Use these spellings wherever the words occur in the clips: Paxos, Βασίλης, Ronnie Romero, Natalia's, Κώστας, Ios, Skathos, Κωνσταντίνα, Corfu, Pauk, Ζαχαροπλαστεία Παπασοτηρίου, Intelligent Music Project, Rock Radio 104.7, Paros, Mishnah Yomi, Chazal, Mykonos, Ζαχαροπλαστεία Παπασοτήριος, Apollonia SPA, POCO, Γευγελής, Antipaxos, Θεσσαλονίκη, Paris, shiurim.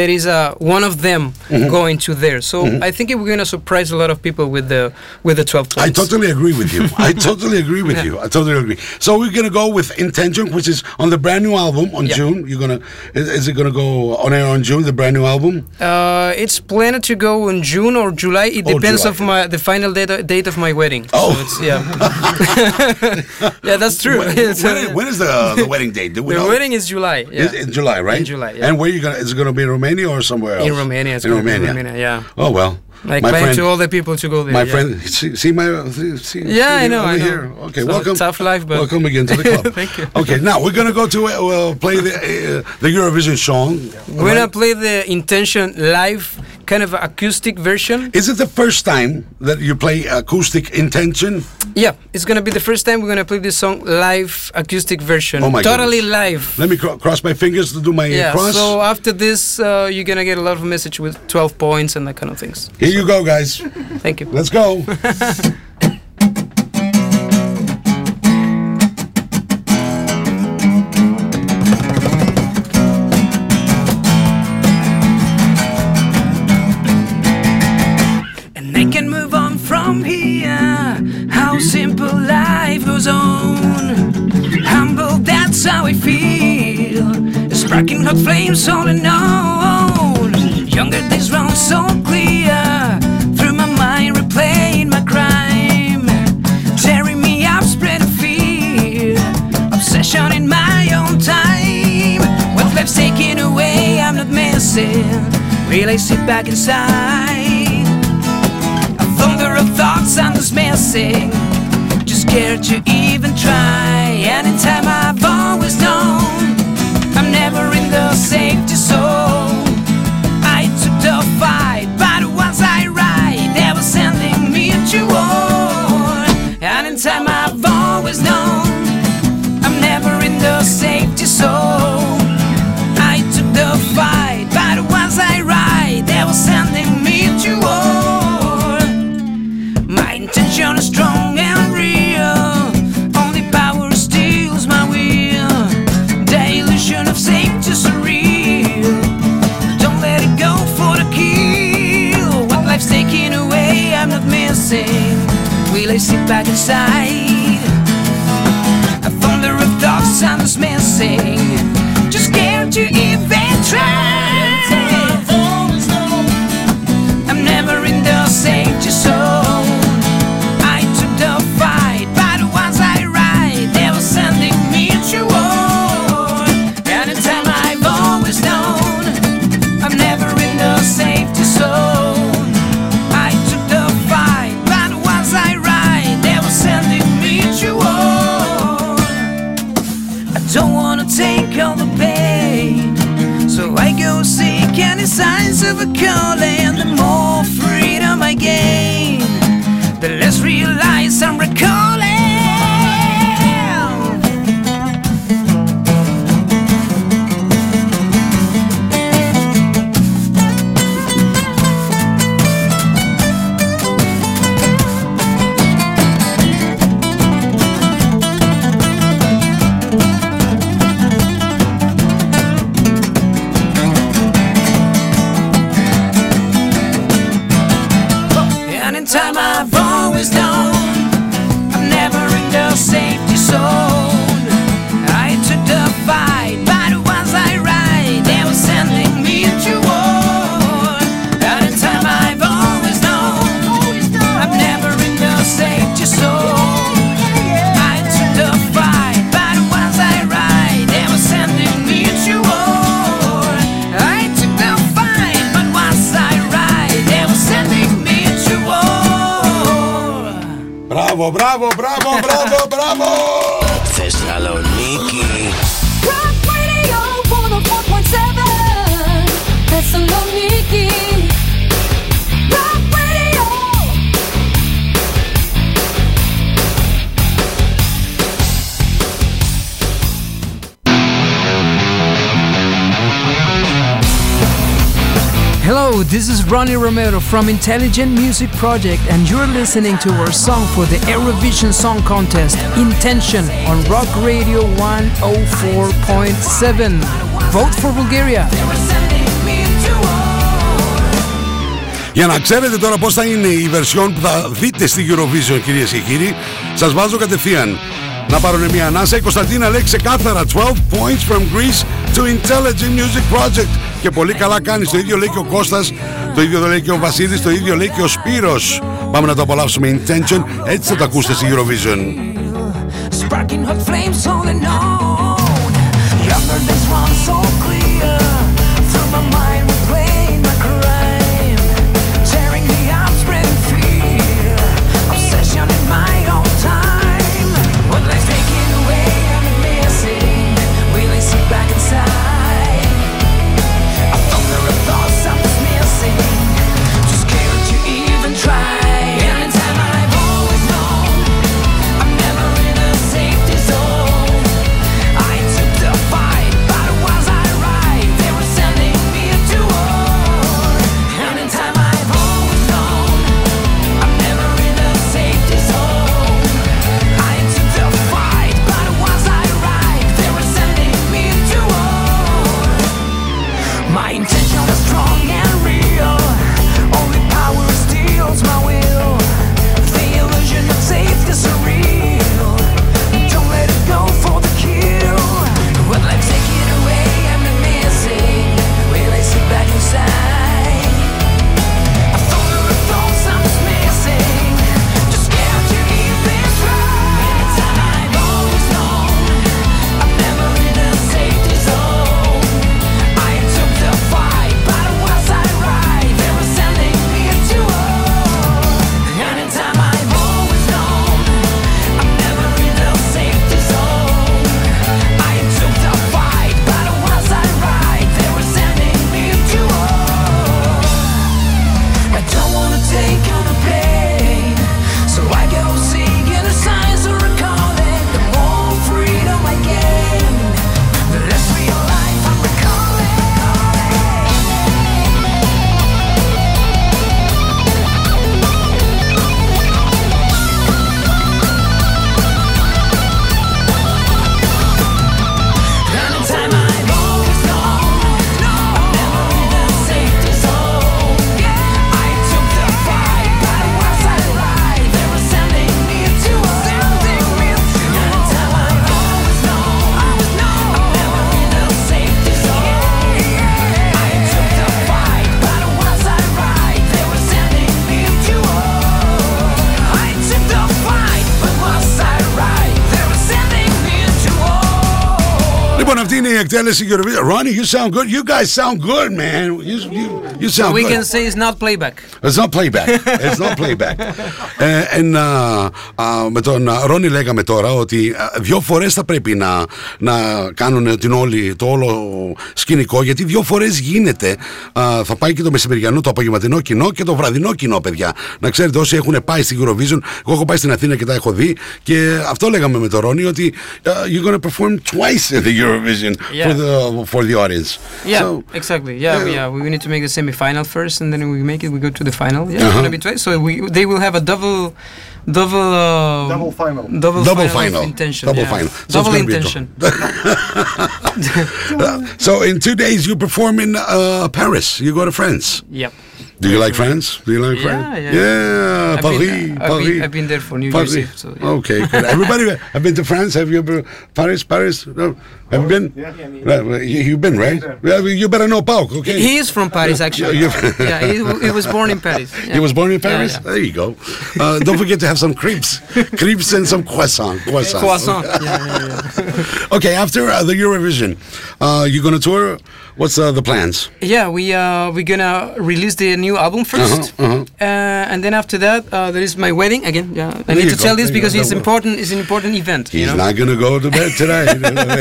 there is one of them going to there. So I think we're going to surprise a lot of people with the 12 points. I totally agree with you. So we're going to go with Intention, which is on the brand new album on June. Is it going to go on air on June, the brand new album? It's planned to go on June or July. It depends on the final date of my wedding. Oh. So it's, yeah, that's true. When is the wedding date? Do we know? The wedding is July. Yeah. In July, right? In July, yeah. And where you going? Is it going to be in Romania or somewhere else? In Romania. It's going to be in Romania, yeah. Oh, well. Like plan to all the people to go there. My friend, see. Yeah, I know. Here. Okay, so welcome. Tough life, but welcome again to the club. Thank you. Okay, now we're gonna go to play the Eurovision song. We're gonna play the Intention live, kind of acoustic version. Is it the first time that you play acoustic Intention? Yeah, it's gonna be the first time we're gonna play this song live, acoustic version. Oh my god! Totally live. Let me cross my fingers to do my cross. So after this, you're gonna get a lot of message with 12 points and that kind of things. Here you go, guys. Thank you. Let's go. And I can move on from here. How simple life goes on. Humble, that's how I feel. Sparking hot flames all and on. Younger days round so clear. Through my mind replaying my crime. Tearing me up, spread of fear. Obsession in my own time. What life's taken away, I'm not missing. Realize it back inside. A thunder of thoughts I'm dismissing. Too scared to even try. And in time I've always known I'm never in the safety zone. I took the fight, but once I ride, they were sending me to war. And in time I've always known I'm never in the safety zone. I took the fight, but once I ride, they were sending me to war. My intention is strong and real. Will I sit back inside? A thunder of thoughts I'm dismissing. Just scared to even try. I'm never in the safety zone. I took the fight, but once I ride, they were sending me to war. And in time I've always known I'm never in the safety zone. Any signs of a calling, the more freedom I gain, the less realize I'm Μπράβο! Θεσσαλονίκη! Rock Radio 104.7 Θεσσαλονίκη! Rock Radio! Hello, this is Ronnie Romero from Intelligent Music Project and you're listening to our song for the Eurovision Song Contest, Intention, on Rock Radio 104.7. Vote for Bulgaria! Για να ξέρετε τώρα πώς θα είναι η version που θα δείτε στη Eurovision, κυρίες και κύριοι, σας βάζω κατευθείαν να πάρουν μια ανάσα. Η Κωνσταντίνα λέει ξεκάθαρα 12 points from Greece to Intelligent Music Project. Και πολύ καλά κάνει. Το ίδιο λέει και ο Κώστας, το ίδιο λέει και ο Βασίλης, το ίδιο λέει και ο Σπύρος. Πάμε να το απολαύσουμε. Intention, έτσι θα το ακούσετε στη Eurovision. Sparking hot flames all unknown. You heard this one so clear. Through my mind was playing my crime, tearing me up, spreading fear. Obsession in my own time. When life's taken away, I'm missing. Will I sit back inside? I thought there were thoughts I was missing. Too scared to even try. Εκτέλεση Eurovision. Ronnie, you sound good. You guys sound good, man. You sound good. We can say it's not playback. It's not playback. It's not playback. Με τον Ronnie λέγαμε τώρα ότι δύο φορές θα πρέπει να κάνουν το όλο σκηνικό, γιατί δύο φορές γίνεται. Θα πάει και το μεσημεριανό, το απογευματινό κοινό και το βραδινό κοινό, παιδιά. Να ξέρετε, όσοι έχουν πάει στην Eurovision, εγώ έχω πάει στην Αθήνα και τα έχω δει, και αυτό λέγαμε με τον Ronnie, ότι you're gonna perform twice at the Eurovision. Yeah. For the audience. Yeah, so, exactly. Yeah. We need to make the semi-final first, and then we make it. We go to the final. Yeah, it's gonna be twice. So they will have a double final. Double final. Intention. Double final. So double intention. So in 2 days you perform in Paris. You go to France. Yep. Do you like France? Yeah. Yeah, Paris. I've been there for New Year's Eve. So, yeah. Okay, good. Everybody, have been to France? Have you been Paris? No. Have you been? Yeah. You've been, right? Yeah. You better know Pauk, okay? He is from Paris, actually. Yeah, he was born in Paris. Yeah. He was born in Paris? Yeah. There you go. Don't forget to have some crepes and some croissant. Croissant. Yeah. Okay, after the Eurovision, you're going to tour? What's the plans? Yeah, we're gonna release the new album first, and then after that there is my wedding again. Yeah, I need to tell this because it's important. It's an important event. He's not gonna go to bed tonight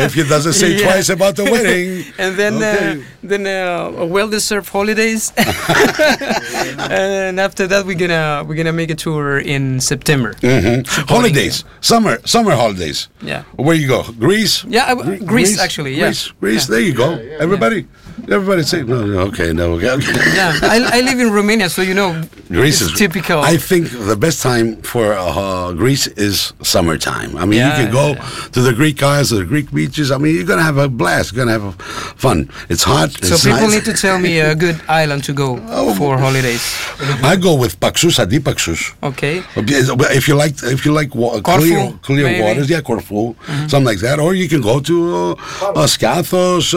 if he doesn't say twice about the wedding. And then, well-deserved holidays. And after that, we're gonna make a tour in September. Holidays, summer holidays. Yeah. Where you go? Greece. Yeah, Greece actually. Yeah. Greece. There you go, everybody. Everybody say, no, no, okay, no. Okay. Yeah, I live in Romania, so you know, Greece is typical. I think the best time for Greece is summertime. I mean, you can go to the Greek islands, the Greek beaches. I mean, you're going to have a blast. You're going to have fun. It's hot. So it's people need to tell me a good island to go for holidays. I go with Paxos, Antipaxos. Okay. If you like clear waters, yeah, Corfu, something like that. Or you can go to Skathos,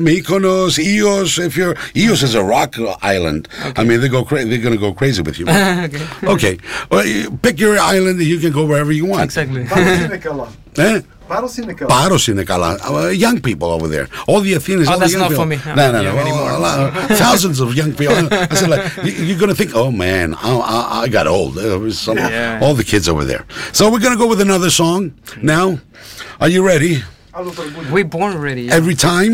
Mykonos, Ios. If you're Ios is a rock island. Okay. I mean, they're going to go crazy with you. Okay. Well, you pick your island and you can go wherever you want. Exactly. Paros είναι καλά. Young people over there. All the Athenians. Oh, that's not for me. No. Thousands of young people. I said, like, you're going to think, oh man, I got old. All the kids over there. So we're going to go with another song now. Are you ready? We're born ready. Yeah. Every time,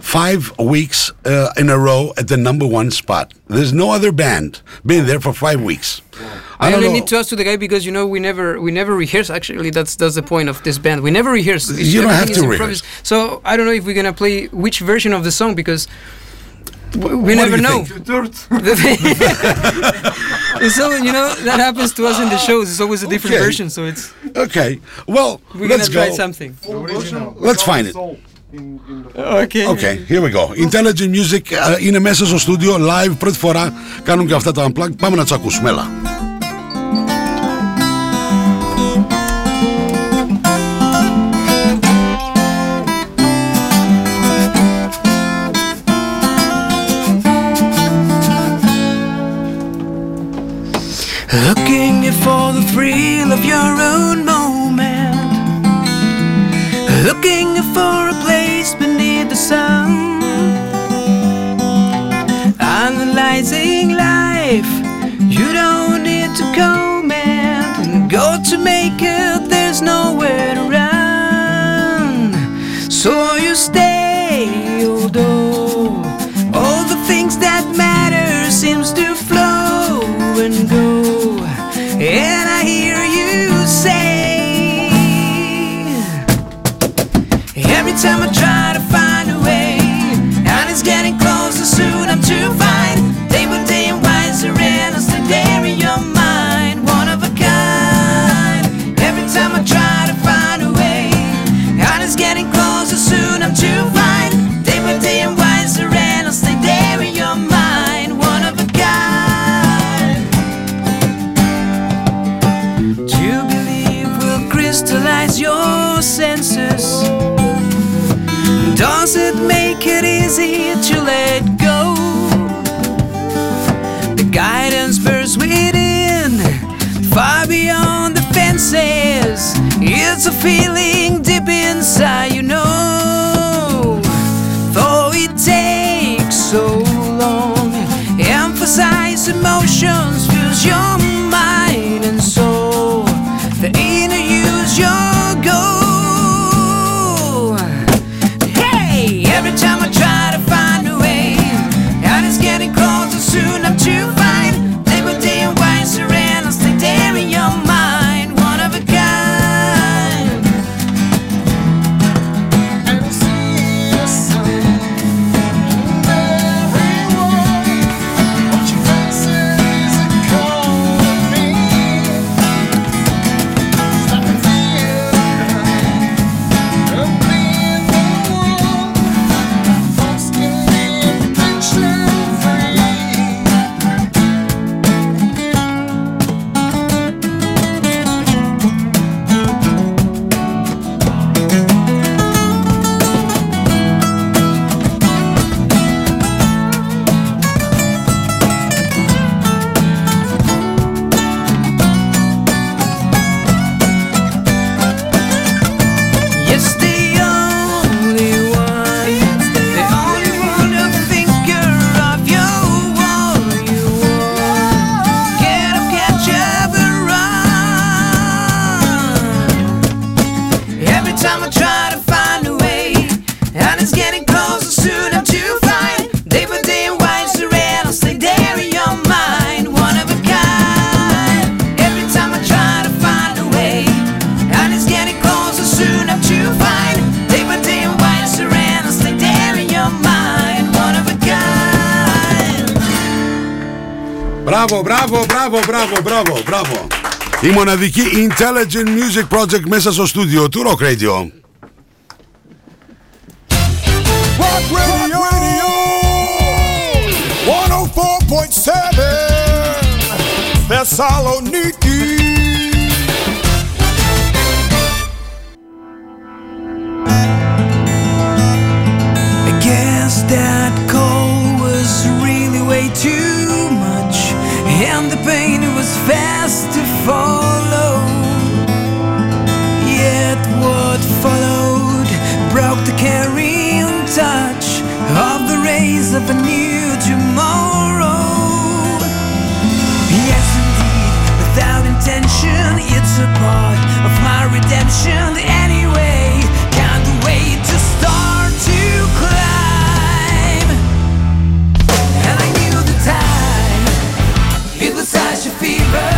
5 weeks in a row at the number one spot. There's no other band been there for 5 weeks. I only need to ask to the guy because you know we never rehearse. Actually, that's the point of this band. We never rehearse. You don't have to rehearse. So I don't know if we're gonna play which version of the song because we never know. So you know that happens to us in the shows. It's always a different version. So it's okay. Well, we're gonna try something. Let's find it. Okay, here we go. Intelligent Music είναι μέσα στο στούντιο, live, πρώτη φορά κάνουν και αυτά τα unplugged. Πάμε να τους ακούσουμε, έλα. Looking for the thrill of your own moment, looking for a place beneath the sun, analyzing life. You don't need to comment and go to make it. There's nowhere to run, so you stay. Although all the things that matter seems to flow and go, and I hear you say. Every time I try to find a way, and it's getting closer, soon I'm too fine. Day by day I'm wiser and I stay there in your mind. One of a kind. Every time I try to find a way, and it's getting closer, soon I'm too fine. Day by day I'm wiser and I stay there in your mind. One of a kind. Do you believe we'll crystallize your senses? Does it make it easy to let go? The guidance bursts within, far beyond the fences. It's a feeling deep inside, you know. Though it takes so long, emphasize emotions, use your mind and soul. The inner use your Μπράβο, μπράβο, μπράβο, μπράβο, μπράβο, μπράβο. Η μοναδική Intelligent Music Project μέσα στο στούντιο του Rock Radio. Rock Radio 104.7 Θεσσαλονίκη. Guess that call was really way too much, and the pain was fast to follow. Yet what followed broke the caring touch of the rays of a new tomorrow. Yes indeed, without intention, it's a part of my redemption anyway. Can't wait to start to climb. It was such a fever,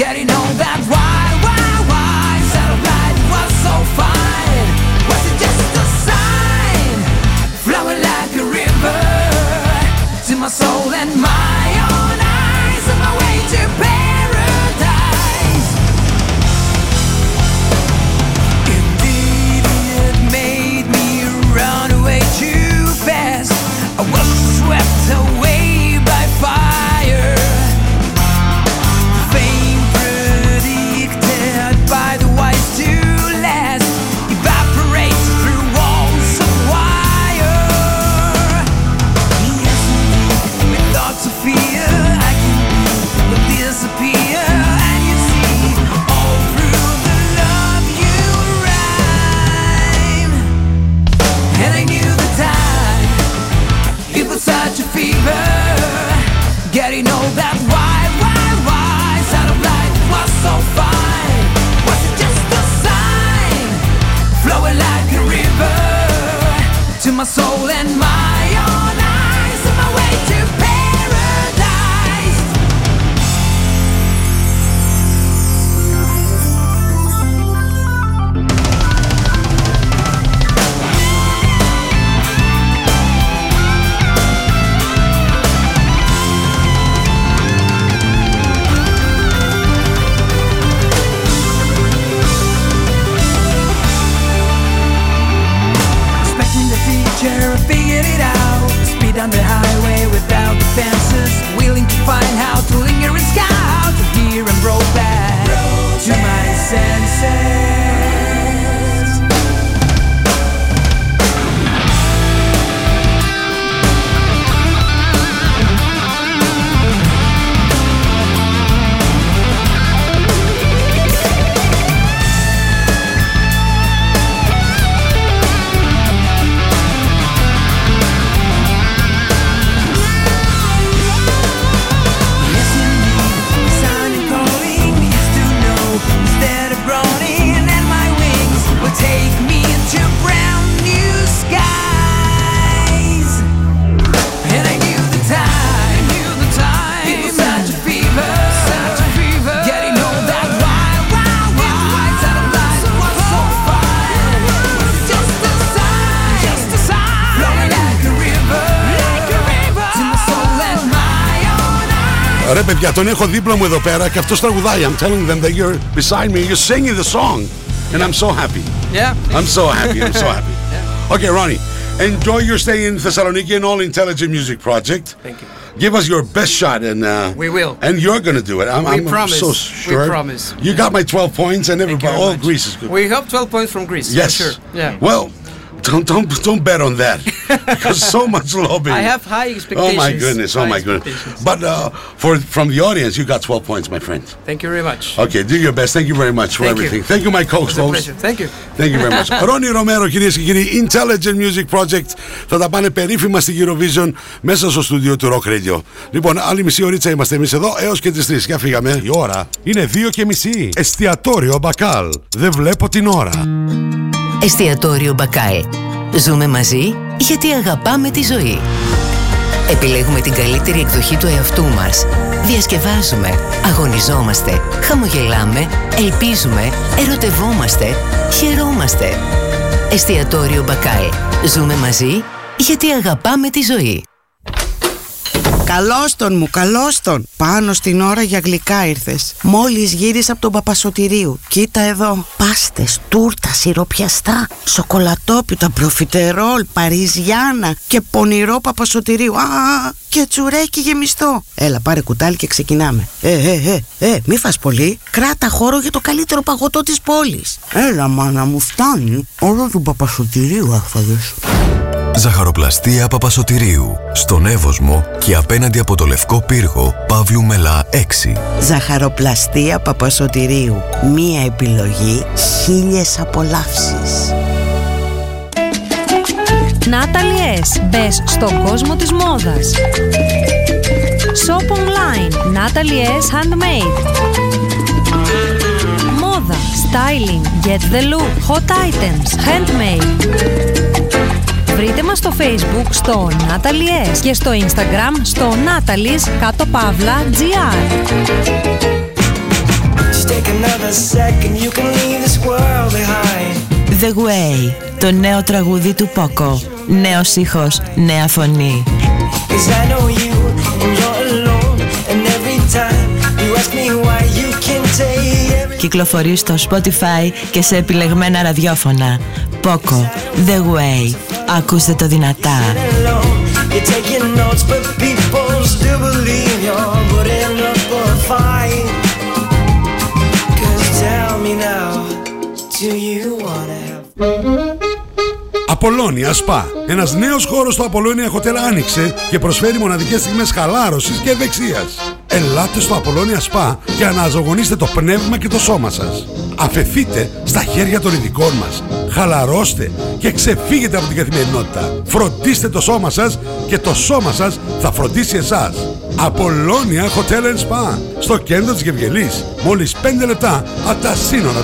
getting on that why satellite was so fine. Was it just a sign, flowing like a river, to my soul and my own eyes, on my way to paradise. Indeed it made me run away too fast, I was swept away by fire. Soul and my own eyes, on my way to paradise. Figured it out, speed on the highway without the fences, willing to find how to linger and scout, to hear and roll back to my senses. Ρε παιδιά, τον έχω δίπλα μου εδώ πέρα και αυτός τραγουδάει. I'm telling them that you're beside me, you're singing the song, and I'm so happy. Yeah. I'm so happy. Yeah. Okay, Ronnie, enjoy your stay in Thessaloniki and all Intelligent Music Project. Thank you. Give us your best shot, and we will. And you're gonna do it. I'm so sure. We promise. You got my 12 points, and everybody, all much. Greece is good. We hope 12 points from Greece. Yes. For sure. Yeah. Well. Don't bet on that, because so much lobbying. I have high expectations. Oh my goodness. But from the audience, you got 12 points, my friend. Thank you very much. Okay, do your best. Thank you very much for everything. Thank you, my coach. Thank you very much. Ronnie Romero, κυρίες και κύριοι, Intelligent Music Project θα τα πάνε περίφημα στη Eurovision μέσα στο στούντιο του Rock Radio. Λοιπόν, άλλη μισή ωρίτσα είμαστε εμείς εδώ έως και τις 3. Για φύγαμε. Η ώρα είναι 2:30. Εστιατόριο Μπακάλ. Δεν βλέπω την ώρα. Εστιατόριο Μπακάλ. Ζούμε μαζί γιατί αγαπάμε τη ζωή. Επιλέγουμε την καλύτερη εκδοχή του εαυτού μας. Διασκεδάζουμε, αγωνιζόμαστε, χαμογελάμε, ελπίζουμε, ερωτευόμαστε, χαιρόμαστε. Εστιατόριο Μπακάλ. Ζούμε μαζί γιατί αγαπάμε τη ζωή. Καλώς τον μου, καλώς τον. Πάνω στην ώρα για γλυκά ήρθες. Μόλις γύρισα από τον Παπασοτηρίου. Κοίτα εδώ. Πάστες, τούρτα, σιροπιαστά, σοκολατόπιτα, προφιτερόλ, παριζιάνα και πονηρό Παπασοτηρίου. Και τσουρέκι γεμιστό. Έλα, πάρε κουτάλι και ξεκινάμε. Μη φας πολύ. Κράτα χώρο για το καλύτερο παγωτό της πόλης. Έλα, μάνα μου, φτάνει. Όλο του Παπασοτηρίου έφαγες. Ζαχαροπλαστεία Παπασοτηρίου. Στον Εύοσμο και απέναντι από το Λευκό Πύργο, Παύλου Μελά 6. Ζαχαροπλαστεία Παπασοτηρίου. Μία επιλογή, χίλιες απολαύσεις. Natalia's. Μπες στον κόσμο της μόδας. Shop online. Natalia's Handmade. Μόδα, styling, get the look, hot items, handmade. Βρείτε μας στο Facebook στο Natalia's και στο Instagram στο Natalia's _gr. The Way, το νέο τραγούδι του POCO. Νέος ήχος, νέα φωνή. Κυκλοφορεί στο Spotify και σε επιλεγμένα ραδιόφωνα. POCO, The Way. Ακούστε το δυνατά. Apollonia SPA. Ένας νέος χώρος στο Apollonia Hotel άνοιξε και προσφέρει μοναδικές στιγμές χαλάρωσης και ευεξίας. Ελάτε στο Apollonia SPA για να αναζωογονήσετε το πνεύμα και το σώμα σας. Αφεθείτε στα χέρια των ειδικών μας. Χαλαρώστε και ξεφύγετε από την καθημερινότητα. Φροντίστε το σώμα σας και το σώμα σας θα φροντίσει εσάς. Apollonia Hotel and Spa. Στο κέντρο της Γευγελής. Μόλις 5 λεπτά από τα σύνορα των